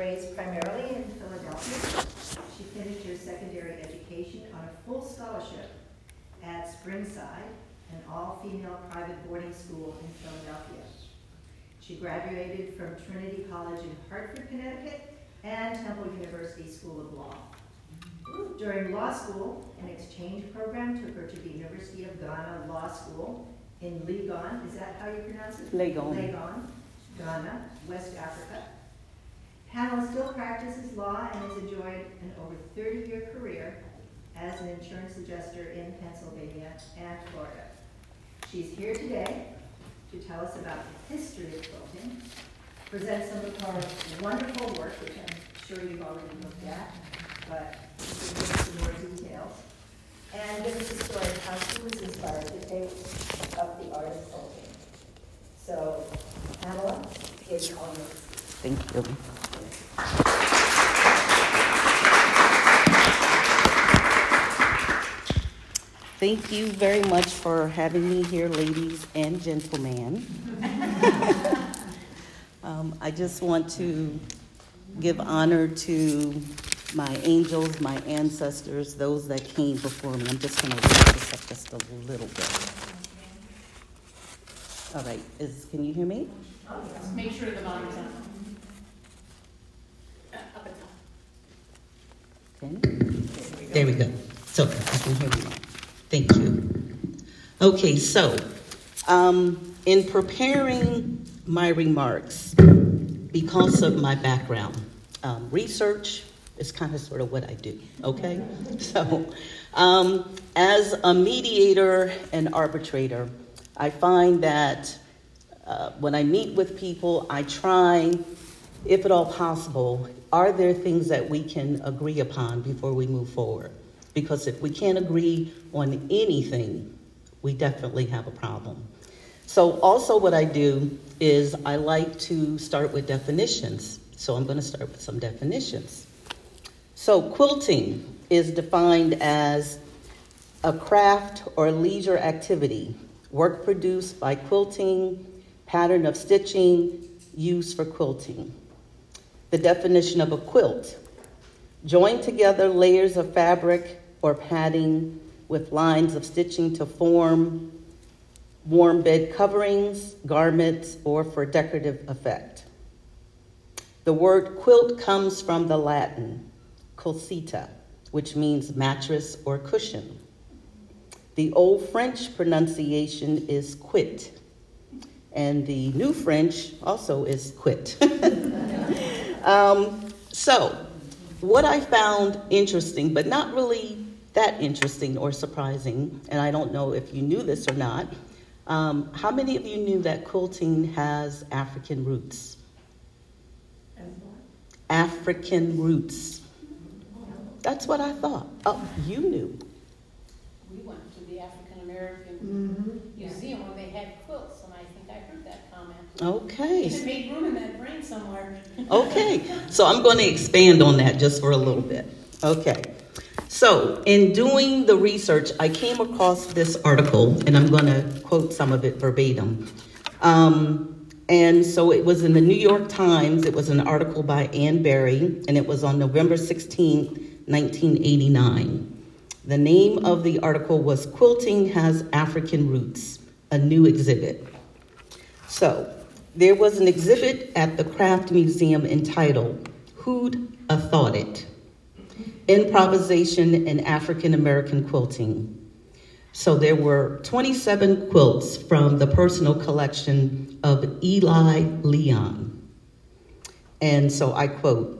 Raised primarily in Philadelphia, she finished her secondary education on a full scholarship at Springside, an all-female private boarding school in Philadelphia. She graduated from Trinity College in Hartford, Connecticut, and Temple University School of Law. During law school, an exchange program took her to the University of Ghana Law School in Legon, is that how you pronounce it? Legon. Legon, Ghana, West Africa. Pamela still practices law and has enjoyed an over 30-year career as an insurance adjuster in Pennsylvania and Florida. She's here today to tell us about the history of quilting, present some of her wonderful work, which I'm sure you've already looked at, but we'll give some more details, and give us a story of how she was inspired to take up the art of quilting. So, Pamela, it's all yours. Thank you. Thank you very much for having me here, ladies and gentlemen. I just want to give honor to my angels, my ancestors, those that came before me. I'm just going to lift this up just a little bit. All right, can you hear me? Oh, yes. Make sure the volume's up. Okay. There we go. It's okay. I can hear you. Thank you. Okay, so in preparing my remarks, because of my background, research is kind of sort of what I do, okay? So as a mediator and arbitrator, I find that when I meet with people, I try, if at all possible, are there things that we can agree upon before we move forward? Because if we can't agree on anything, we definitely have a problem. So also what I do is I like to start with definitions. So I'm going to start with some definitions. So quilting is defined as a craft or leisure activity, work produced by quilting, pattern of stitching, used for quilting. The definition of a quilt: join together layers of fabric or padding with lines of stitching to form warm bed coverings, garments, or for decorative effect. The word quilt comes from the Latin Culcita, which means mattress or cushion. The Old French pronunciation is quit, and the New French also is quit. So what I found interesting, but not really that interesting or surprising, and I don't know if you knew this or not, how many of you knew that quilting has African roots? African roots. That's what I thought. Oh, you knew. We went to the African American Museum where they had quilts, and I think I heard that comment. Okay. It made room in that brain somewhere. Okay, so I'm going to expand on that just for a little bit. Okay, so in doing the research, I came across this article, and I'm going to quote some of it verbatim. And so it was in the New York Times. It was an article by Ann Barry, and it was on November 16, 1989. The name of the article was "Quilting Has African Roots, a New Exhibit." So there was an exhibit at the Craft Museum entitled "Who'd A Thought It? Improvisation in African American Quilting." So there were 27 quilts from the personal collection of Eli Leon. And so I quote,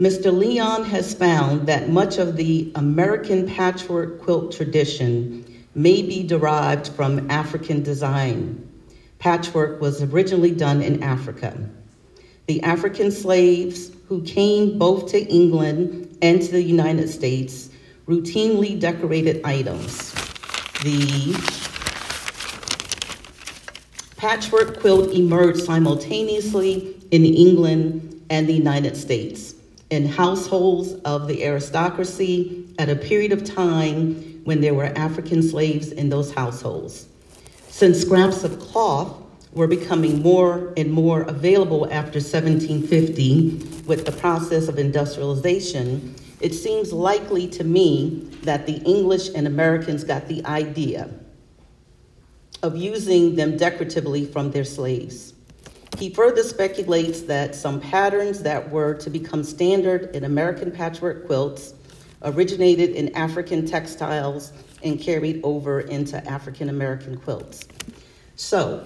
"Mr. Leon has found that much of the American patchwork quilt tradition may be derived from African design. Patchwork was originally done in Africa. The African slaves who came both to England and to the United States routinely decorated items. The patchwork quilt emerged simultaneously in England and the United States, in households of the aristocracy at a period of time when there were African slaves in those households. Since scraps of cloth were becoming more and more available after 1750 with the process of industrialization, it seems likely to me that the English and Americans got the idea of using them decoratively from their slaves. He further speculates that some patterns that were to become standard in American patchwork quilts originated in African textiles and carried over into African American quilts. So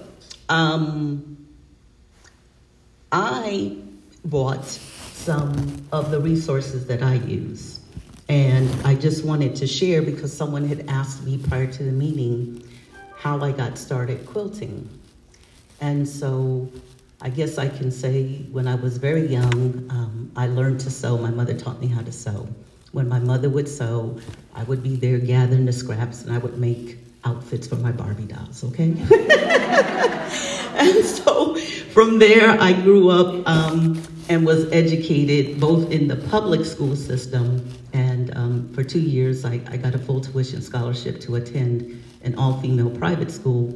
I bought some of the resources that I use, and I just wanted to share because someone had asked me prior to the meeting how I got started quilting. And so I guess I can say when I was very young, I learned to sew. My mother taught me how to sew. When my mother would sew, I would be there gathering the scraps and I would make outfits for my Barbie dolls, okay? And so from there, I grew up and was educated both in the public school system and for 2 years, I got a full tuition scholarship to attend an all-female private school.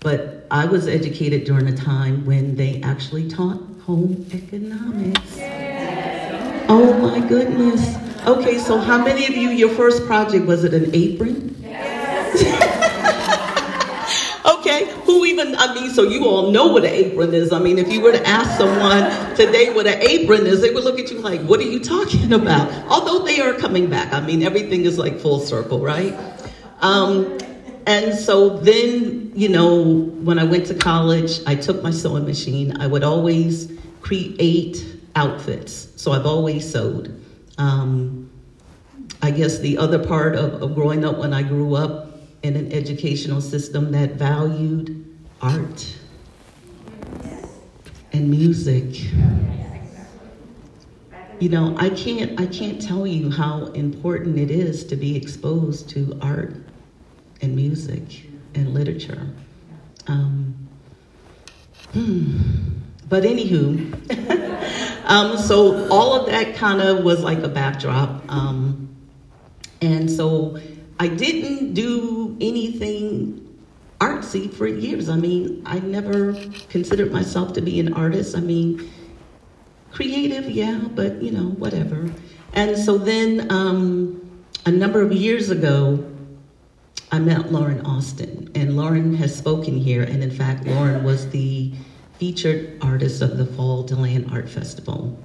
But I was educated during a time when they actually taught home economics. Yes. Oh my goodness. Okay, so how many of you, your first project, was it an apron? Yes. Okay, who even, I mean, so you all know what an apron is. I mean, if you were to ask someone today what an apron is, they would look at you like, what are you talking about? Although they are coming back. I mean, everything is like full circle, right? And so then, you know, when I went to college, I took my sewing machine. I would always create outfits. So I've always sewed. I guess the other part of growing up, when I grew up in an educational system that valued art and music. You know, I can't tell you how important it is to be exposed to art and music and literature. But anywho, so all of that kind of was like a backdrop. And so I didn't do anything artsy for years. I mean, I never considered myself to be an artist. I mean, creative, yeah, but you know, whatever. And so then a number of years ago, I met Lauren Austin, and Lauren has spoken here, and in fact, Lauren was the featured artist of the Fall DeLand Art Festival.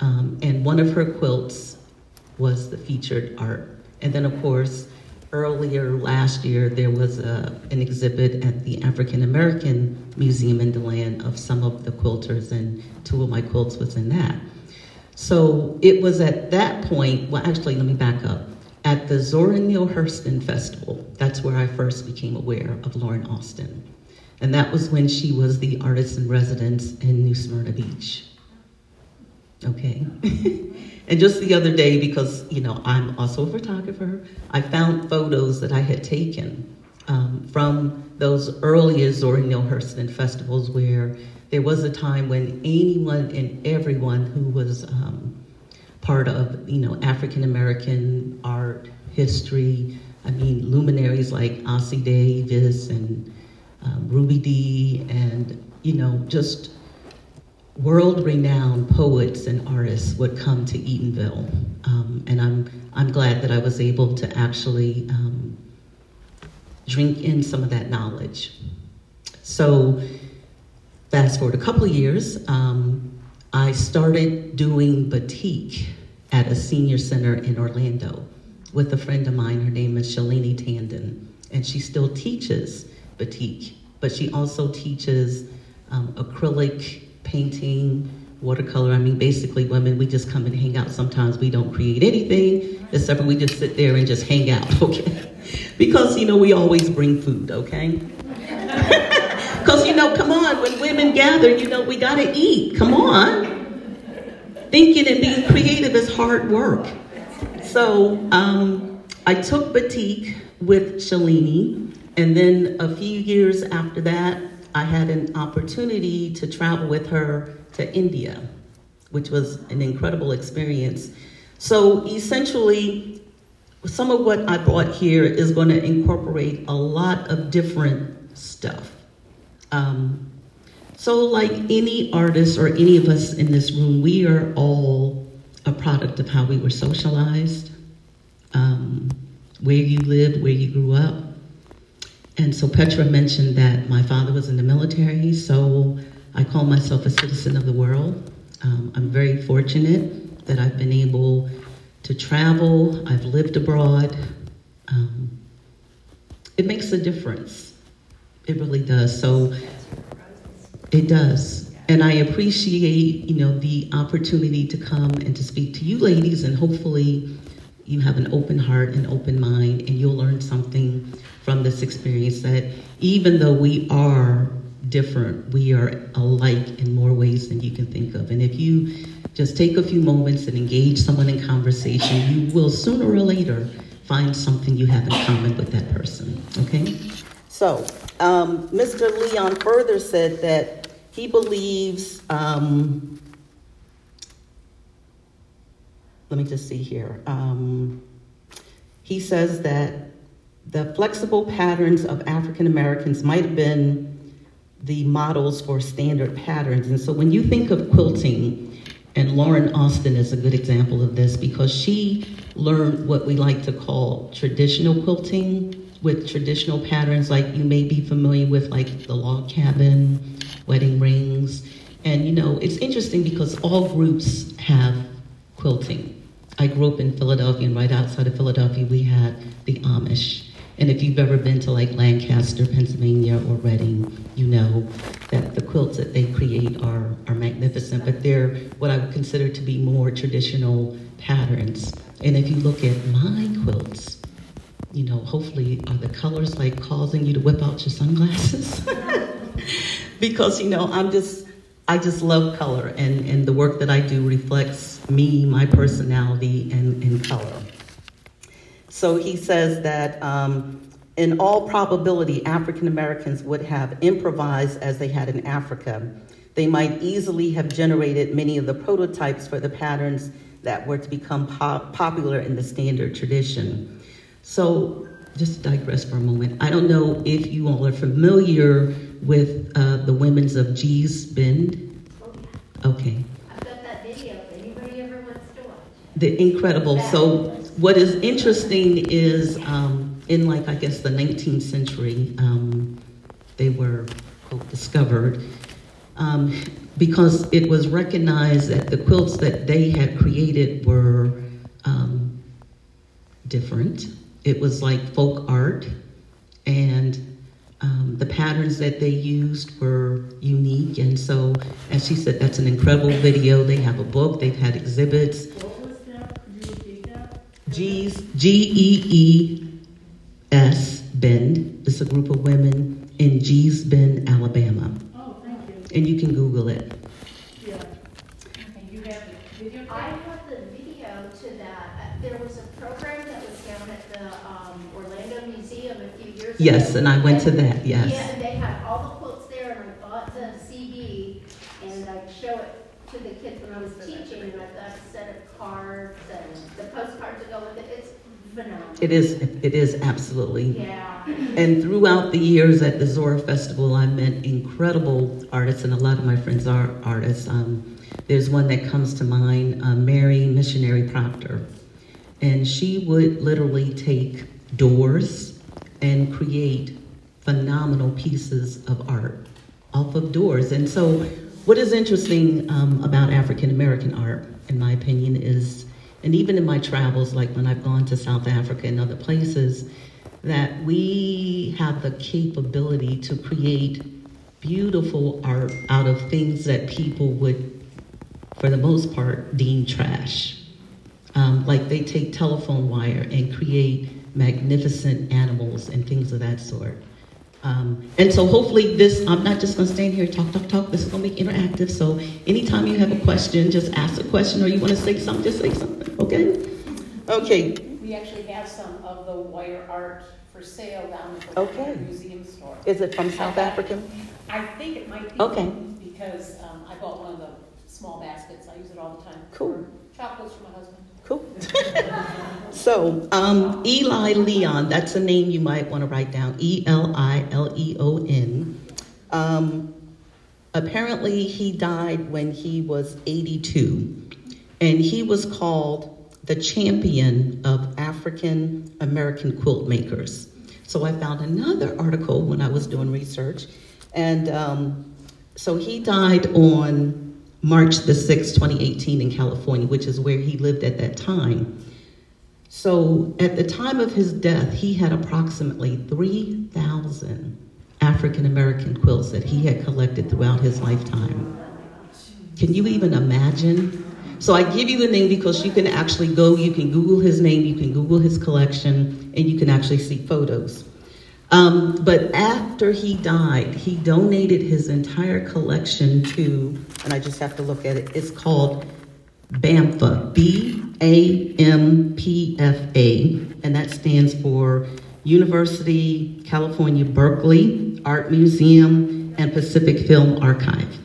And one of her quilts was the featured art. And then of course, earlier last year, there was an exhibit at the African American Museum in DeLand of some of the quilters, and two of my quilts was in that. So it was at that point, well actually, let me back up. At the Zora Neale Hurston Festival, that's where I first became aware of Lauren Austin. And that was when she was the artist in residence in New Smyrna Beach. Okay. And just the other day, because you know I'm also a photographer, I found photos that I had taken from those earlier Zora Neale Hurston festivals where there was a time when anyone and everyone who was part of, you know, African American art history. I mean, luminaries like Ossie Davis and Ruby Dee, and you know, just world-renowned poets and artists would come to Eatonville, and I'm glad that I was able to actually drink in some of that knowledge. So, fast forward a couple of years. I started doing batik at a senior center in Orlando with a friend of mine. Her name is Shalini Tandon, and she still teaches batik, but she also teaches acrylic painting, watercolor. I mean, basically women, we just come and hang out. Sometimes we don't create anything, except for we just sit there and just hang out, okay? Because, you know, we always bring food, okay? Because, you know, come on, when women gather, you know, we gotta eat, come on. Thinking and being creative is hard work. So I took batik with Shalini, and then a few years after that, I had an opportunity to travel with her to India, which was an incredible experience. So essentially, some of what I brought here is gonna incorporate a lot of different stuff. So like any artist or any of us in this room, we are all a product of how we were socialized, where you lived, where you grew up. And so Petra mentioned that my father was in the military, so I call myself a citizen of the world. I'm very fortunate that I've been able to travel. I've lived abroad. It makes a difference. It really does. So it does. And I appreciate, you know, the opportunity to come and to speak to you ladies, and hopefully you have an open heart and open mind, and you'll learn something from this experience, that even though we are different, we are alike in more ways than you can think of. And if you just take a few moments and engage someone in conversation, you will sooner or later find something you have in common with that person, okay? So Mr. Leon further said that he believes, let me just see here. He says that the flexible patterns of African Americans might have been the models for standard patterns. And so when you think of quilting, and Lauren Austin is a good example of this, because she learned what we like to call traditional quilting with traditional patterns, like you may be familiar with, like the log cabin, wedding rings. And you know, it's interesting because all groups have quilting. I grew up in Philadelphia, and right outside of Philadelphia, we had the Amish. And if you've ever been to like Lancaster, Pennsylvania, or Reading, you know that the quilts that they create are magnificent, but they're what I would consider to be more traditional patterns. And if you look at my quilts, you know, hopefully are the colors like causing you to whip out your sunglasses? Because, you know, I just love color, and the work that I do reflects me, my personality, and color. So he says that in all probability, African Americans would have improvised as they had in Africa. They might easily have generated many of the prototypes for the patterns that were to become popular in the standard tradition. So just to digress for a moment, I don't know if you all are familiar with the women's of Gee's Bend. Okay. I've got that video if anybody ever wants to watch. The incredible. So what is interesting is in like, I guess, the 19th century, they were, quote, discovered because it was recognized that the quilts that they had created were different. It was like folk art, and the patterns that they used were unique. And so, as she said, that's an incredible video. They have a book, they've had exhibits. Gees Bend. It's a group of women in Gee's Bend, Alabama. Oh, thank you. And you can Google it. Yeah. And you have the video? I have the video to that. There was a program that was down at the Orlando Museum a few years ago. Yes, and I went to that, yes. Yeah, and they had all the quilts there, and I bought the CD, and I'd show it to the kids when I was teaching, and I've got a set of cards and the postcards to go with it. It's phenomenal. It is absolutely. Yeah. And throughout the years at the Zora Festival, I met incredible artists, and a lot of my friends are artists. There's one that comes to mind, Mary Missionary Proctor. And she would literally take doors and create phenomenal pieces of art off of doors. And so what is interesting about African-American art, in my opinion, is, and even in my travels, like when I've gone to South Africa and other places, that we have the capability to create beautiful art out of things that people would, for the most part, deem trash. Like they take telephone wire and create magnificent animals and things of that sort. And so hopefully this, I'm not just going to stand here talk. This is going to be interactive. So anytime you have a question, just ask a question, or you want to say something, just say something. Okay. We actually have some of the wire art for sale down at the museum store. Is it from South African? I think it might be. Okay. Because I bought one of the small baskets. I use it all the time. Cool. Chocolates for my husband. Cool. So, Eli Leon, that's a name you might want to write down, E-L-I-L-E-O-N. Apparently he died when he was 82, and he was called the champion of African American quilt makers. So I found another article when I was doing research, and so he died on March the 6th, 2018 in California, which is where he lived at that time. So at the time of his death, he had approximately 3,000 African American quilts that he had collected throughout his lifetime. Can you even imagine? So I give you the name because you can actually go, you can Google his name, you can Google his collection, and you can actually see photos. But after he died, he donated his entire collection to, and I just have to look at it, it's called BAMPFA, B-A-M-P-F-A, and that stands for University California Berkeley Art Museum and Pacific Film Archive.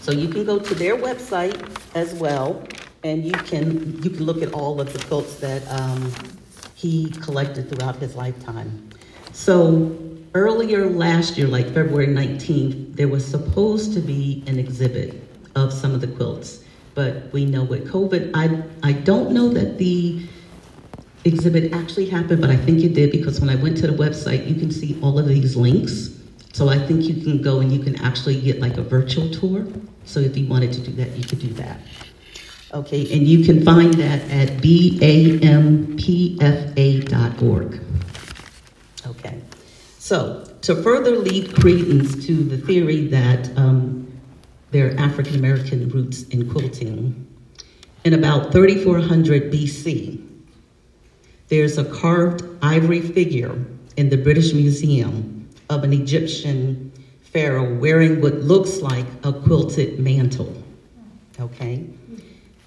So you can go to their website as well, and you can look at all of the quilts that he collected throughout his lifetime. So earlier last year, like February 19th, there was supposed to be an exhibit of some of the quilts, but we know with COVID, I don't know that the exhibit actually happened, but I think it did, because when I went to the website, you can see all of these links. So I think you can go and you can actually get like a virtual tour. So if you wanted to do that, you could do that. Okay, and you can find that at bampfa.org. Okay, so to further lead credence to the theory that there are African American roots in quilting, in about 3400 BC, there's a carved ivory figure in the British Museum of an Egyptian pharaoh wearing what looks like a quilted mantle, okay?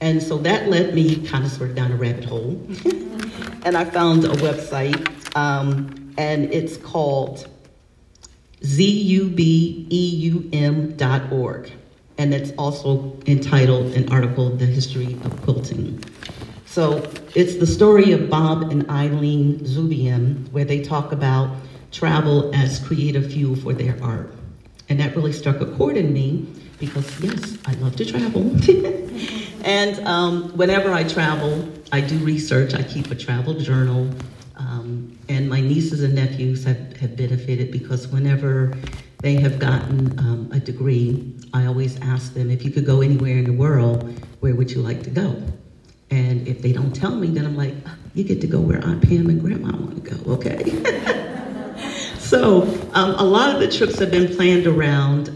And so that led me kind of sort of down a rabbit hole. And I found a website, and it's called ZUBEUM.org. And it's also entitled an article, The History of Quilting. So it's the story of Bob and Eileen ZUBEUM, where they talk about travel as creative fuel for their art. And that really struck a chord in me because, yes, I love to travel. And whenever I travel, I do research. I keep a travel journal. And my nieces and nephews have benefited because whenever they have gotten a degree, I always ask them, if you could go anywhere in the world, where would you like to go? And if they don't tell me, then I'm like, you get to go where Aunt Pam and Grandma want to go, okay? So a lot of the trips have been planned around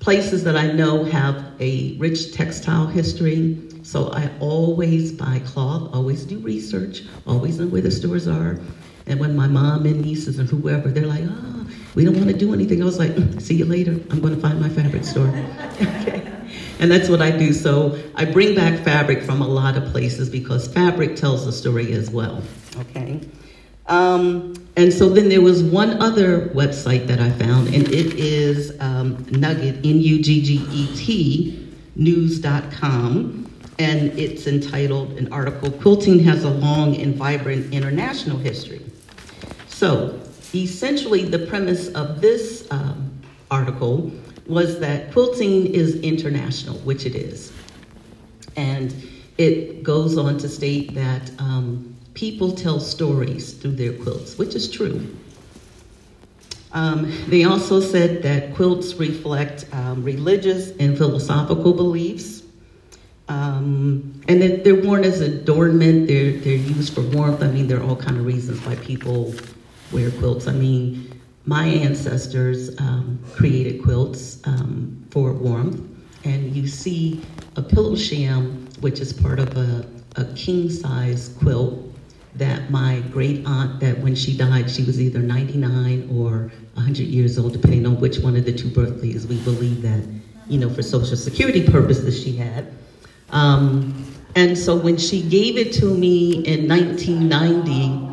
places that I know have a rich textile history. So I always buy cloth, always do research, always know where the stores are. And when my mom and nieces and whoever, they're like, oh, we don't want to do anything. I was like, see you later. I'm going to find my fabric store. Okay. And that's what I do. So I bring back fabric from a lot of places because fabric tells a story as well. Okay. And so then there was one other website that I found, and it is Nugget, N-U-G-G-E-T, news.com. And it's entitled an article, Quilting Has a Long and Vibrant International History. So essentially the premise of this article was that quilting is international, which it is. And it goes on to state that people tell stories through their quilts, which is true. They also said that quilts reflect religious and philosophical beliefs. And that they're worn as adornment, they're used for warmth. I mean, there are all kinds of reasons why people wear quilts. I mean, my ancestors created quilts for warmth. And you see a pillow sham, which is part of a king-size quilt that my great aunt, that when she died, she was either 99 or 100 years old, depending on which one of the two birthdays we believe that, you know, for Social Security purposes she had. And so when she gave it to me in 1990,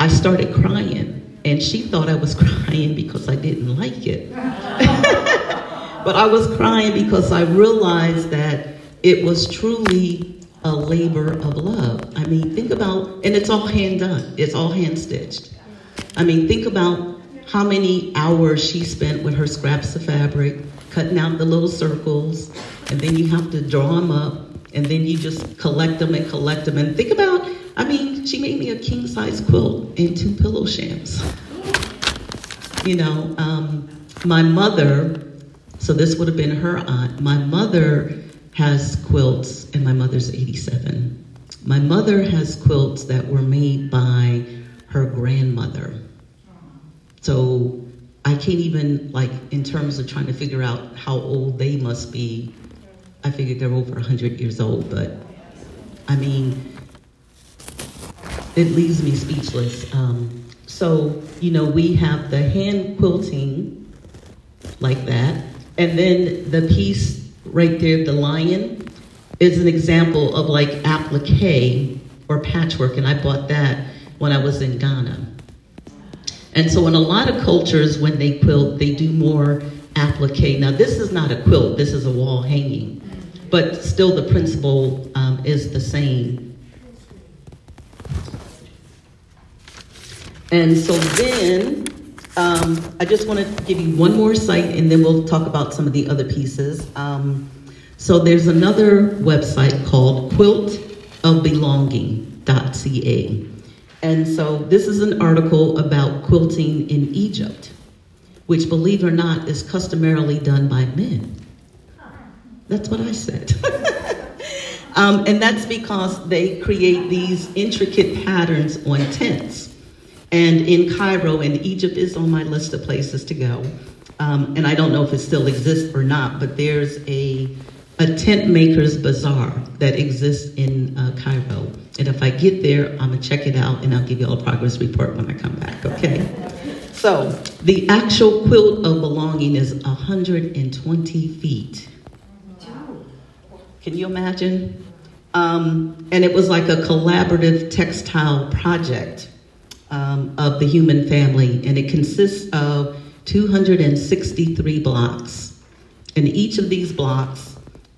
I started crying, and she thought I was crying because I didn't like it. But I was crying because I realized that it was truly a labor of love. I mean, think about, and it's all hand done, it's all hand stitched. I mean, think about how many hours she spent with her scraps of fabric, cutting out the little circles, and then you have to draw them up, and then you just collect them and collect them. And think about, I mean, she made me a king-size quilt and 2 pillow shams. You know, my mother, so this would have been her aunt. My mother has quilts, and my mother's 87. My mother has quilts that were made by her grandmother. So I can't even, like, in terms of trying to figure out how old they must be, I figured they're over 100 years old, but I mean, it leaves me speechless. So, you know, we have the hand quilting like that. And then the piece right there, the lion, is an example of like applique or patchwork. And I bought that when I was in Ghana. And so in a lot of cultures, when they quilt, they do more applique. Now, this is not a quilt. This is a wall hanging. But still the principle is the same. And so then, I just want to give you one more site, and then we'll talk about some of the other pieces. So there's another website called quiltofbelonging.ca. And so this is an article about quilting in Egypt, which, believe it or not, is customarily done by men. That's what I said. And that's because they create these intricate patterns on tents. And in Cairo, and Egypt is on my list of places to go. And I don't know if it still exists or not, but there's a tent maker's bazaar that exists in Cairo. And if I get there, I'm gonna check it out, and I'll give you all a progress report when I come back, okay? So the actual quilt of belonging is 120 feet. Can you imagine? And it was like a collaborative textile project of the human family. And it consists of 263 blocks. And each of these blocks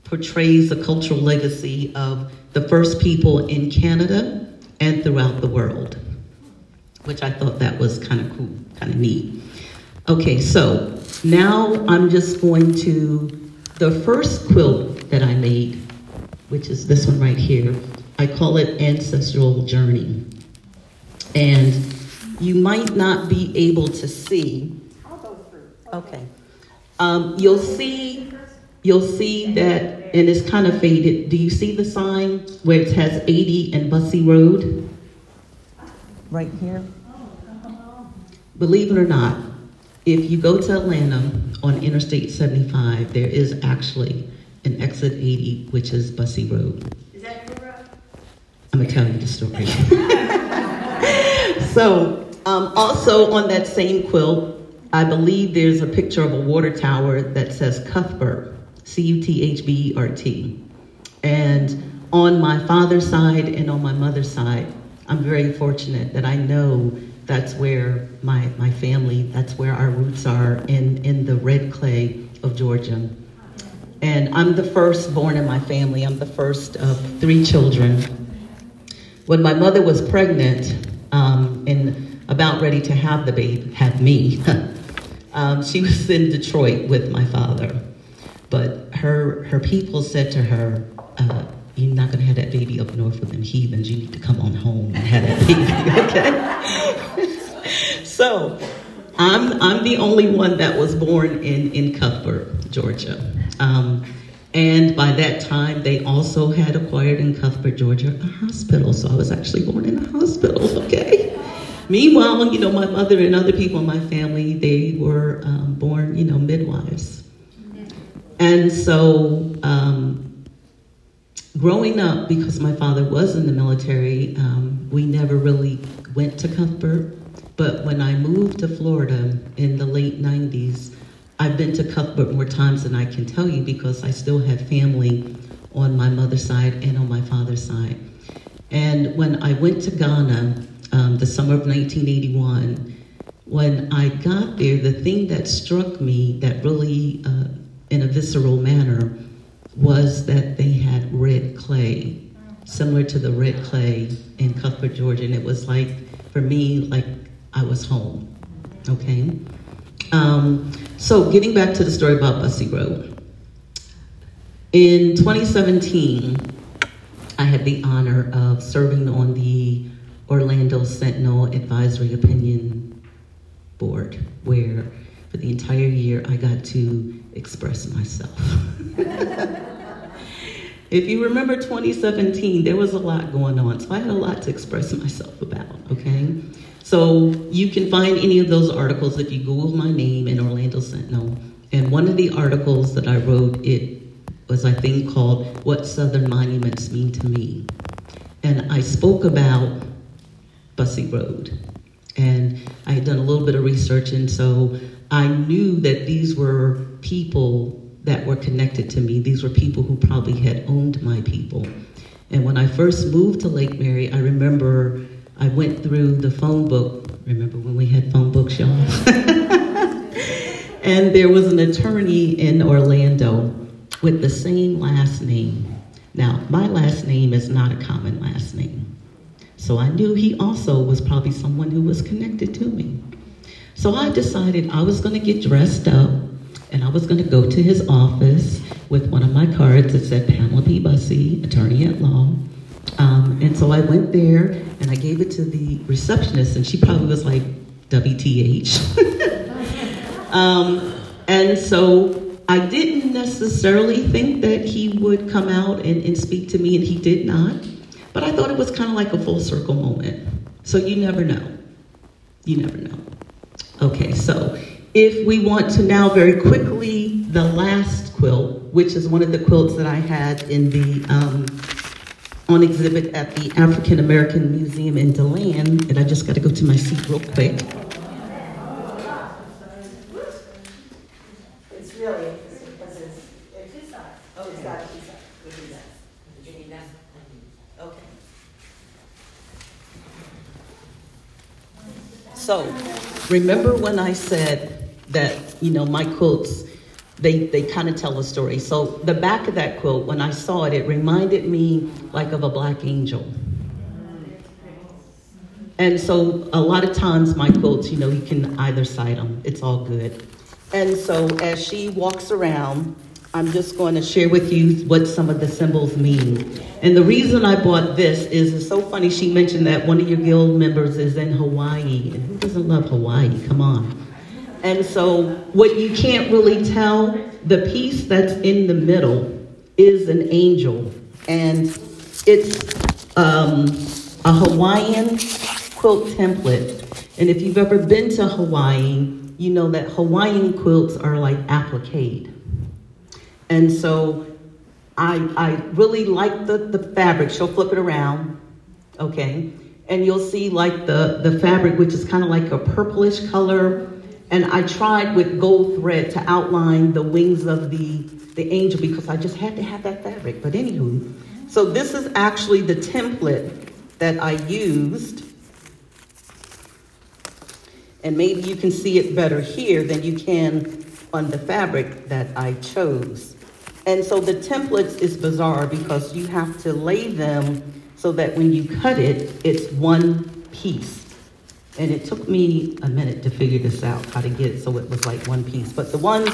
portrays the cultural legacy of the first people in Canada and throughout the world, which I thought that was kind of cool, kind of neat. Okay, so now I'm just going to, the first quilt that I made, which is this one right here, I call it Ancestral Journey. And you might not be able to see. I'll go through. Okay. You'll see that, and it's kind of faded. Do you see the sign where it has 80 and Bussey Road? Right here. Believe it or not, if you go to Atlanta on Interstate 75, there is actually an exit 80, which is Bussey Road. Is that your road? I'm gonna tell you the story. So, also on that same quilt, I believe there's a picture of a water tower that says Cuthbert, C-U-T-H-B-E-R-T. And on my father's side and on my mother's side, I'm very fortunate that I know that's where my family, that's where our roots are in the red clay of Georgia. And I'm the first born in my family. I'm the first of 3 children. When my mother was pregnant and about ready to have the baby, had me, she was in Detroit with my father, but her people said to her, you're not gonna have that baby up north with them heathens, you need to come on home and have that baby, okay? So I'm the only one that was born in Cuthbert, Georgia. And by that time, they also had acquired in Cuthbert, Georgia, a hospital, so I was actually born in a hospital, okay? Meanwhile, you know, my mother and other people in my family, they were born, you know, midwives. And so growing up, because my father was in the military, we never really went to Cuthbert. But when I moved to Florida in the late 90s, I've been to Cuthbert more times than I can tell you because I still have family on my mother's side and on my father's side. And when I went to Ghana, the summer of 1981, when I got there, the thing that struck me that really, in a visceral manner, was that they had red clay, similar to the red clay in Cuthbert, Georgia. And it was like, for me, like I was home, okay? So getting back to the story about Bussey Road. In 2017, I had the honor of serving on the Orlando Sentinel Advisory Opinion Board, where for the entire year I got to express myself. If you remember 2017, there was a lot going on, so I had a lot to express myself about, okay? So you can find any of those articles if you Google my name in Orlando Sentinel. And one of the articles that I wrote, it was, I think, called What Southern Monuments Mean to Me. And I spoke about Bussey Road. And I had done a little bit of research, and so I knew that these were people that were connected to me. These were people who probably had owned my people. And when I first moved to Lake Mary, I remember I went through the phone book. Remember when we had phone books, y'all? And there was an attorney in Orlando with the same last name. Now, my last name is not a common last name. So I knew he also was probably someone who was connected to me. So I decided I was gonna get dressed up and I was gonna go to his office with one of my cards that said Pamela P. Bussey, attorney at law. And so I went there and I gave it to the receptionist and she probably was like, WTH. And so I didn't necessarily think that he would come out and speak to me, and he did not. But I thought it was kind of like a full circle moment. So you never know. You never know. Okay, so if we want to now very quickly, the last quilt, which is one of the quilts that I had in the on exhibit at the African American Museum in DeLand, and I just got to go to my seat real quick. So, remember when I said that, you know, my quilts, they kind of tell a story. So the back of that quilt, when I saw it, it reminded me like of a black angel. And so a lot of times my quilts, you know, you can either side them. It's all good. And so as she walks around, I'm just going to share with you what some of the symbols mean. And the reason I bought this is, it's so funny she mentioned that one of your guild members is in Hawaii. And who doesn't love Hawaii? Come on. And so what you can't really tell, the piece that's in the middle is an angel. And it's a Hawaiian quilt template. And if you've ever been to Hawaii, you know that Hawaiian quilts are like applique. And so I really like the fabric. She'll flip it around, okay? And you'll see like the fabric, which is kind of like a purplish color. And I tried with gold thread to outline the wings of the angel because I just had to have that fabric. But anywho, so this is actually the template that I used. And maybe you can see it better here than you can on the fabric that I chose. And so the templates is bizarre because you have to lay them so that when you cut it, it's one piece. And it took me a minute to figure this out, how to get it so it was like one piece. But the ones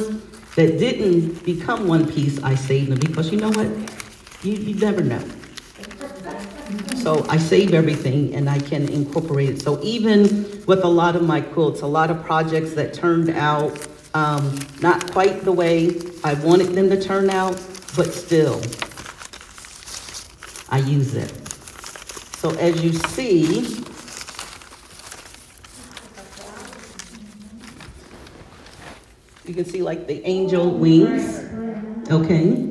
that didn't become one piece, I saved them because you know what? You never know. So I save everything and I can incorporate it. So even with a lot of my quilts, a lot of projects that turned out not quite the way I wanted them to turn out, but still, I use it. So as you see, you can see like the angel wings, okay?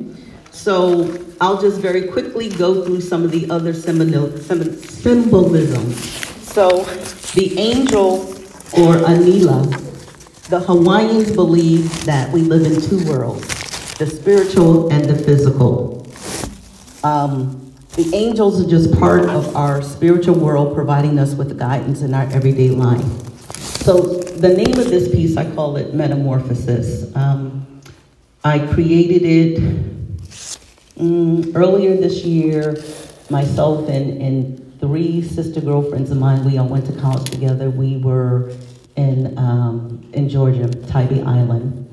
So I'll just very quickly go through some of the other symbolism. So the angel, or Anila, the Hawaiians believe that we live in two worlds, the spiritual and the physical. The angels are just part of our spiritual world, providing us with guidance in our everyday life. So the name of this piece, I call it Metamorphosis. I created it earlier this year, myself and three sister girlfriends of mine. We all went to college together. We were in Georgia, Tybee Island.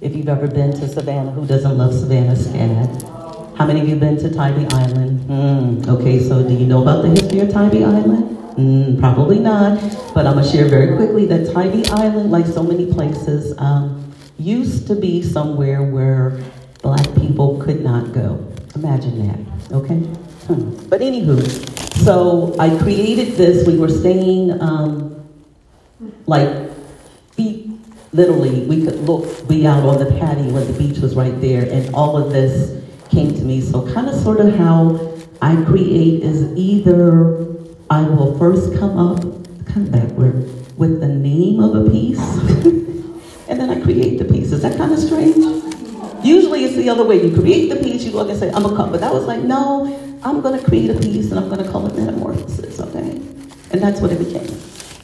If you've ever been to Savannah, who doesn't love Savannah? Savannah. How many of you been to Tybee Island? Okay, so do you know about the history of Tybee Island? Probably not, but I'm gonna share very quickly that Tybee Island, like so many places, used to be somewhere where black people could not go. Imagine that, okay? But anywho, so I created this. We were staying, like feet, literally, we could look, be out on the patio when the beach was right there, and all of this came to me. So kind of sort of how I create is either I will first come up, kind of backward, with the name of a piece, and then I create the piece. Is that kind of strange? Usually it's the other way. You create the piece, you look and say, I'm gonna come. But that was like, no, I'm gonna create a piece and I'm gonna call it Metamorphosis, okay? And that's what it became.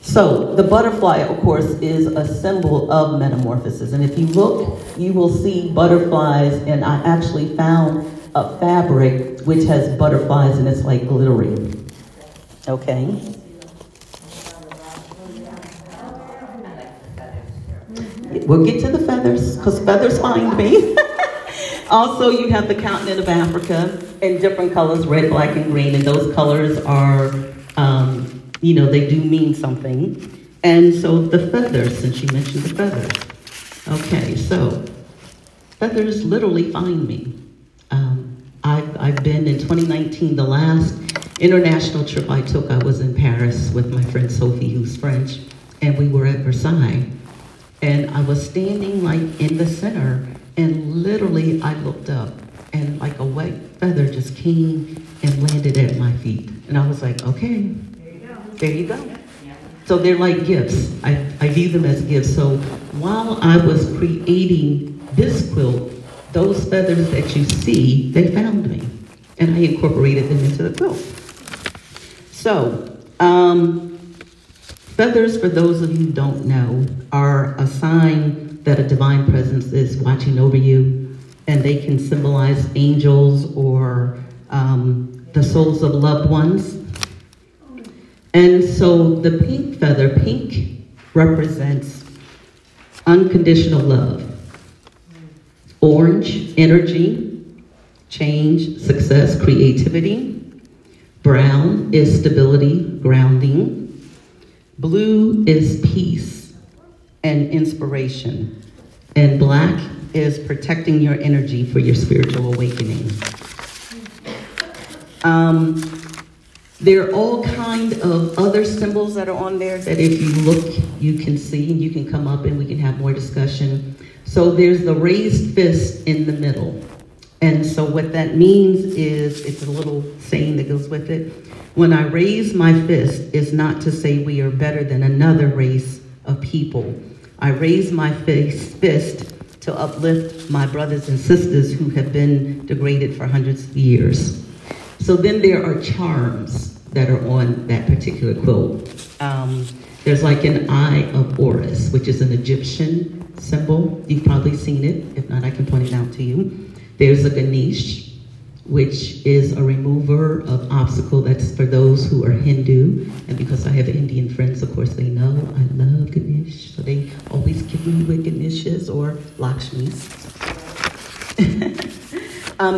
So the butterfly, of course, is a symbol of metamorphosis. And if you look, you will see butterflies, and I actually found a fabric which has butterflies and it's like glittery, okay? We'll get to the feathers, because feathers find me. Also, you have the continent of Africa in different colors, red, black, and green, and those colors are, you know, they do mean something. And so the feathers, since you mentioned the feathers. Okay, so feathers literally find me. I've been, in 2019, the last international trip I took, I was in Paris with my friend Sophie, who's French, and we were at Versailles. And I was standing like in the center, and literally I looked up and like a white feather just came and landed at my feet. And I was like, okay, there you go. So they're like gifts. I view them as gifts. So while I was creating this quilt, those feathers that you see, they found me. And I incorporated them into the quilt. So, feathers, for those of you who don't know, are a sign that a divine presence is watching over you, and they can symbolize angels or the souls of loved ones. And so the pink feather, pink represents unconditional love. Orange, energy, change, success, creativity. Brown is stability, grounding. Blue is peace and inspiration. And black is protecting your energy for your spiritual awakening. There are all kinds of other symbols that are on there that if you look, you can see, and you can come up and we can have more discussion. So there's the raised fist in the middle. And so what that means is, it's a little saying that goes with it. When I raise my fist, it's not to say we are better than another race of people. I raise my fist to uplift my brothers and sisters who have been degraded for hundreds of years. So then there are charms that are on that particular quilt. There's like an Eye of Horus, which is an Egyptian symbol. You've probably seen it. If not, I can point it out to you. There's a Ganesh, which is a remover of obstacle. That's for those who are Hindu. And because I have Indian friends, of course, they know I love Ganesh. So they always give me with Ganeshas or Lakshmis.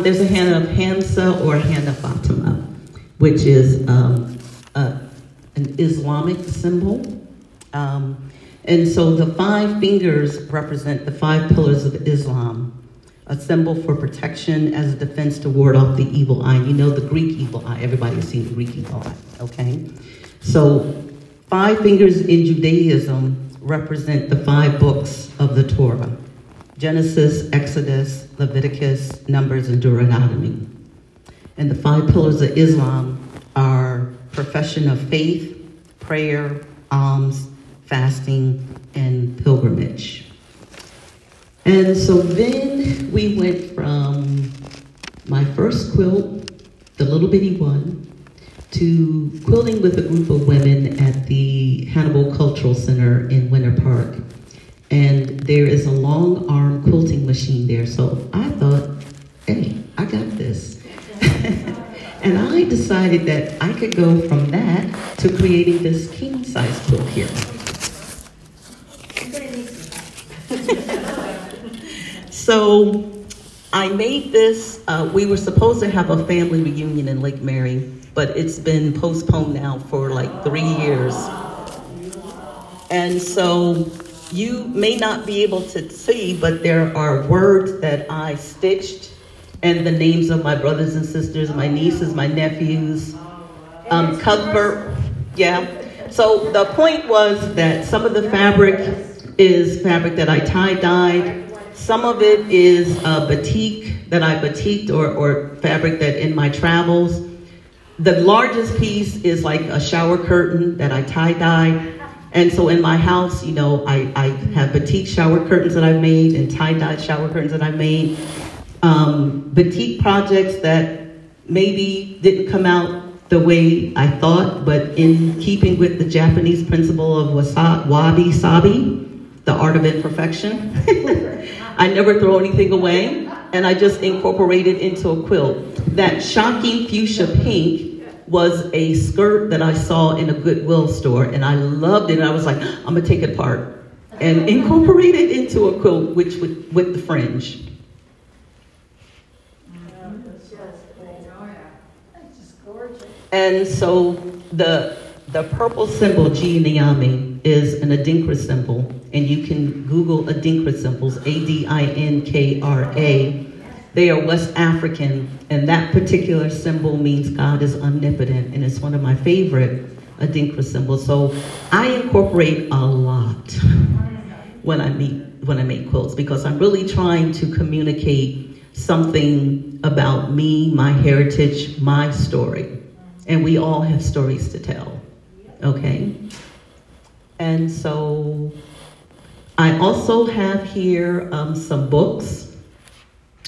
There's a hand of Hamza or hand of Fatima, which is an Islamic symbol. And so the five fingers represent the five pillars of Islam. A symbol for protection as a defense to ward off the evil eye. You know the Greek evil eye. Everybody has seen the Greek evil eye, okay? So five fingers in Judaism represent the five books of the Torah. Genesis, Exodus, Leviticus, Numbers, and Deuteronomy. And the five pillars of Islam are profession of faith, prayer, alms, fasting, and pilgrimage. And so then we went from my first quilt, the little bitty one, to quilting with a group of women at the Hannibal Cultural Center in Winter Park. And there is a long arm quilting machine there. So I thought, hey, I got this. And I decided that I could go from that to creating this king-size quilt here. So I made this, we were supposed to have a family reunion in Lake Mary, but it's been postponed now for like 3 years. And so you may not be able to see, but there are words that I stitched and the names of my brothers and sisters, my nieces, my nephews, Cuthbert, yeah. So the point was that some of the fabric is fabric that I tie-dyed. Some of it is batik that I batiked or fabric that in my travels. The largest piece is like a shower curtain that I tie-dyed. And so in my house, you know, I have batik shower curtains that I made and tie-dyed shower curtains that I made. Batik projects that maybe didn't come out the way I thought, but in keeping with the Japanese principle of wabi-sabi, the art of imperfection. I never throw anything away, and I just incorporate it into a quilt. That shocking fuchsia pink was a skirt that I saw in a Goodwill store, and I loved it, and I was like, I'm gonna take it apart and incorporate it into a quilt, which with the fringe. And so the purple symbol, Ginyami, is an Adinkra symbol, and you can Google Adinkra symbols, A-D-I-N-K-R-A. They are West African, and that particular symbol means God is omnipotent, and it's one of my favorite Adinkra symbols. So I incorporate a lot when I make quilts, because I'm really trying to communicate something about me, my heritage, my story. And we all have stories to tell, okay? And so I also have here some books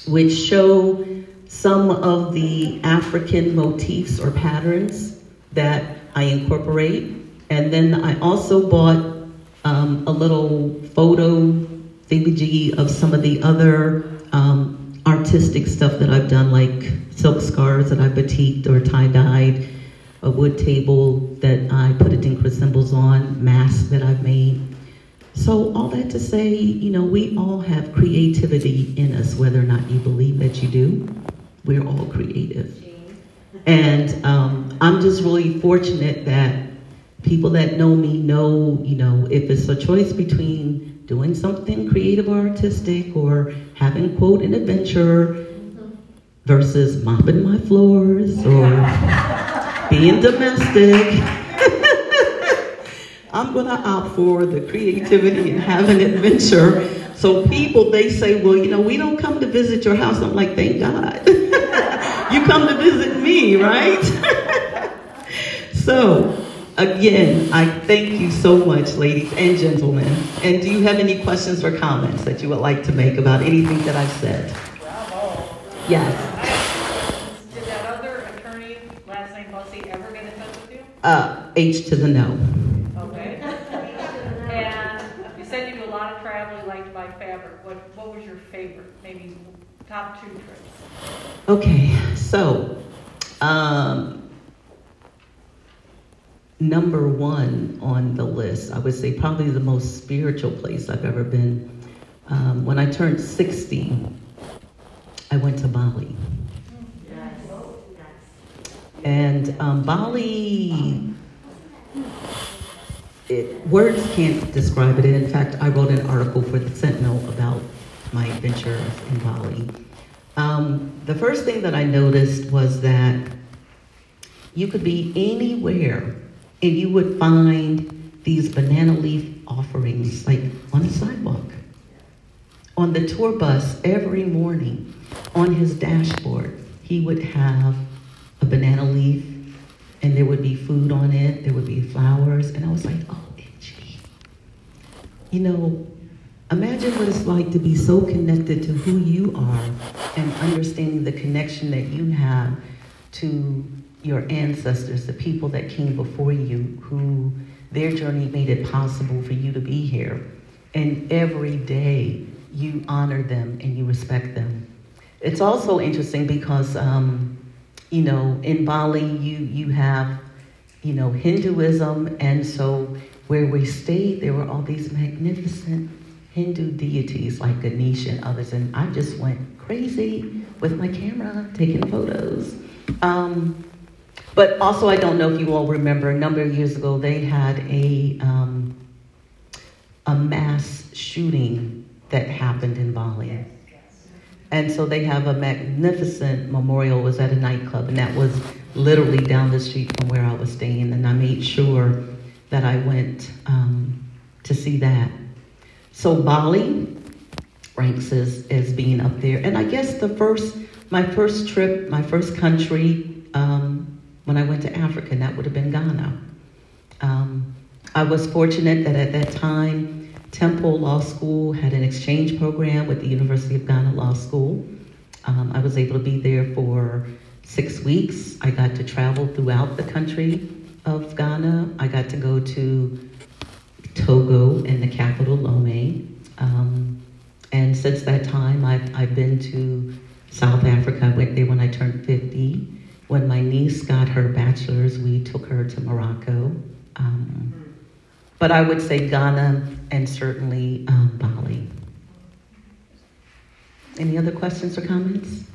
which show some of the African motifs or patterns that I incorporate. And then I also bought a little photo thingamajiggy of some of the other artistic stuff that I've done, like silk scarves that I batiked or tie-dyed, a wood table that I put Adinkra symbols on, masks that I've made. So all that to say, you know, we all have creativity in us, whether or not you believe that you do. We're all creative. And I'm just really fortunate that people that know me know, you know, if it's a choice between doing something creative or artistic or having, quote, an adventure versus mopping my floors or being domestic, I'm gonna opt for the creativity and have an adventure. So people, they say, well, you know, we don't come to visit your house. I'm like, thank God. You come to visit me, right? So, again, I thank you so much, ladies and gentlemen. And do you have any questions or comments that you would like to make about anything that I've said? Bravo. Yes. Did that other attorney, last name Bussey, ever get in touch with you? H to the no. Okay. And you said you do a lot of travel, you like to buy fabric. What was your favorite, maybe top 2 trips? Okay, so, number 1 on the list, I would say probably the most spiritual place I've ever been. When I turned 60, I went to Bali. Yes. And Bali, words can't describe it. And in fact, I wrote an article for the Sentinel about my adventures in Bali. The first thing that I noticed was that you could be anywhere and you would find these banana leaf offerings, like on the sidewalk, on the tour bus every morning. On his dashboard, he would have a banana leaf, and there would be food on it, there would be flowers, and I was like, OMG. You know, imagine what it's like to be so connected to who you are and understanding the connection that you have to your ancestors, the people that came before you, who their journey made it possible for you to be here. And every day you honor them and you respect them. It's also interesting because, you know, in Bali, you have, you know, Hinduism. And so where we stayed, there were all these magnificent Hindu deities like Ganesh and others, and I just went crazy with my camera taking photos. But also, I don't know if you all remember, a number of years ago, they had a mass shooting that happened in Bali. And so they have a magnificent memorial. It was at a nightclub, and that was literally down the street from where I was staying, and I made sure that I went to see that. So Bali ranks as being up there. And I guess my first trip, my first country, when I went to Africa, that would have been Ghana. I was fortunate that at that time, Temple Law School had an exchange program with the University of Ghana Law School. I was able to be there for 6 weeks. I got to travel throughout the country of Ghana. I got to go to Togo and the capital Lomé. And since that time, I've been to South Africa. I went there when I turned 50. When my niece got her bachelor's, we took her to Morocco. But I would say Ghana and certainly Bali. Any other questions or comments?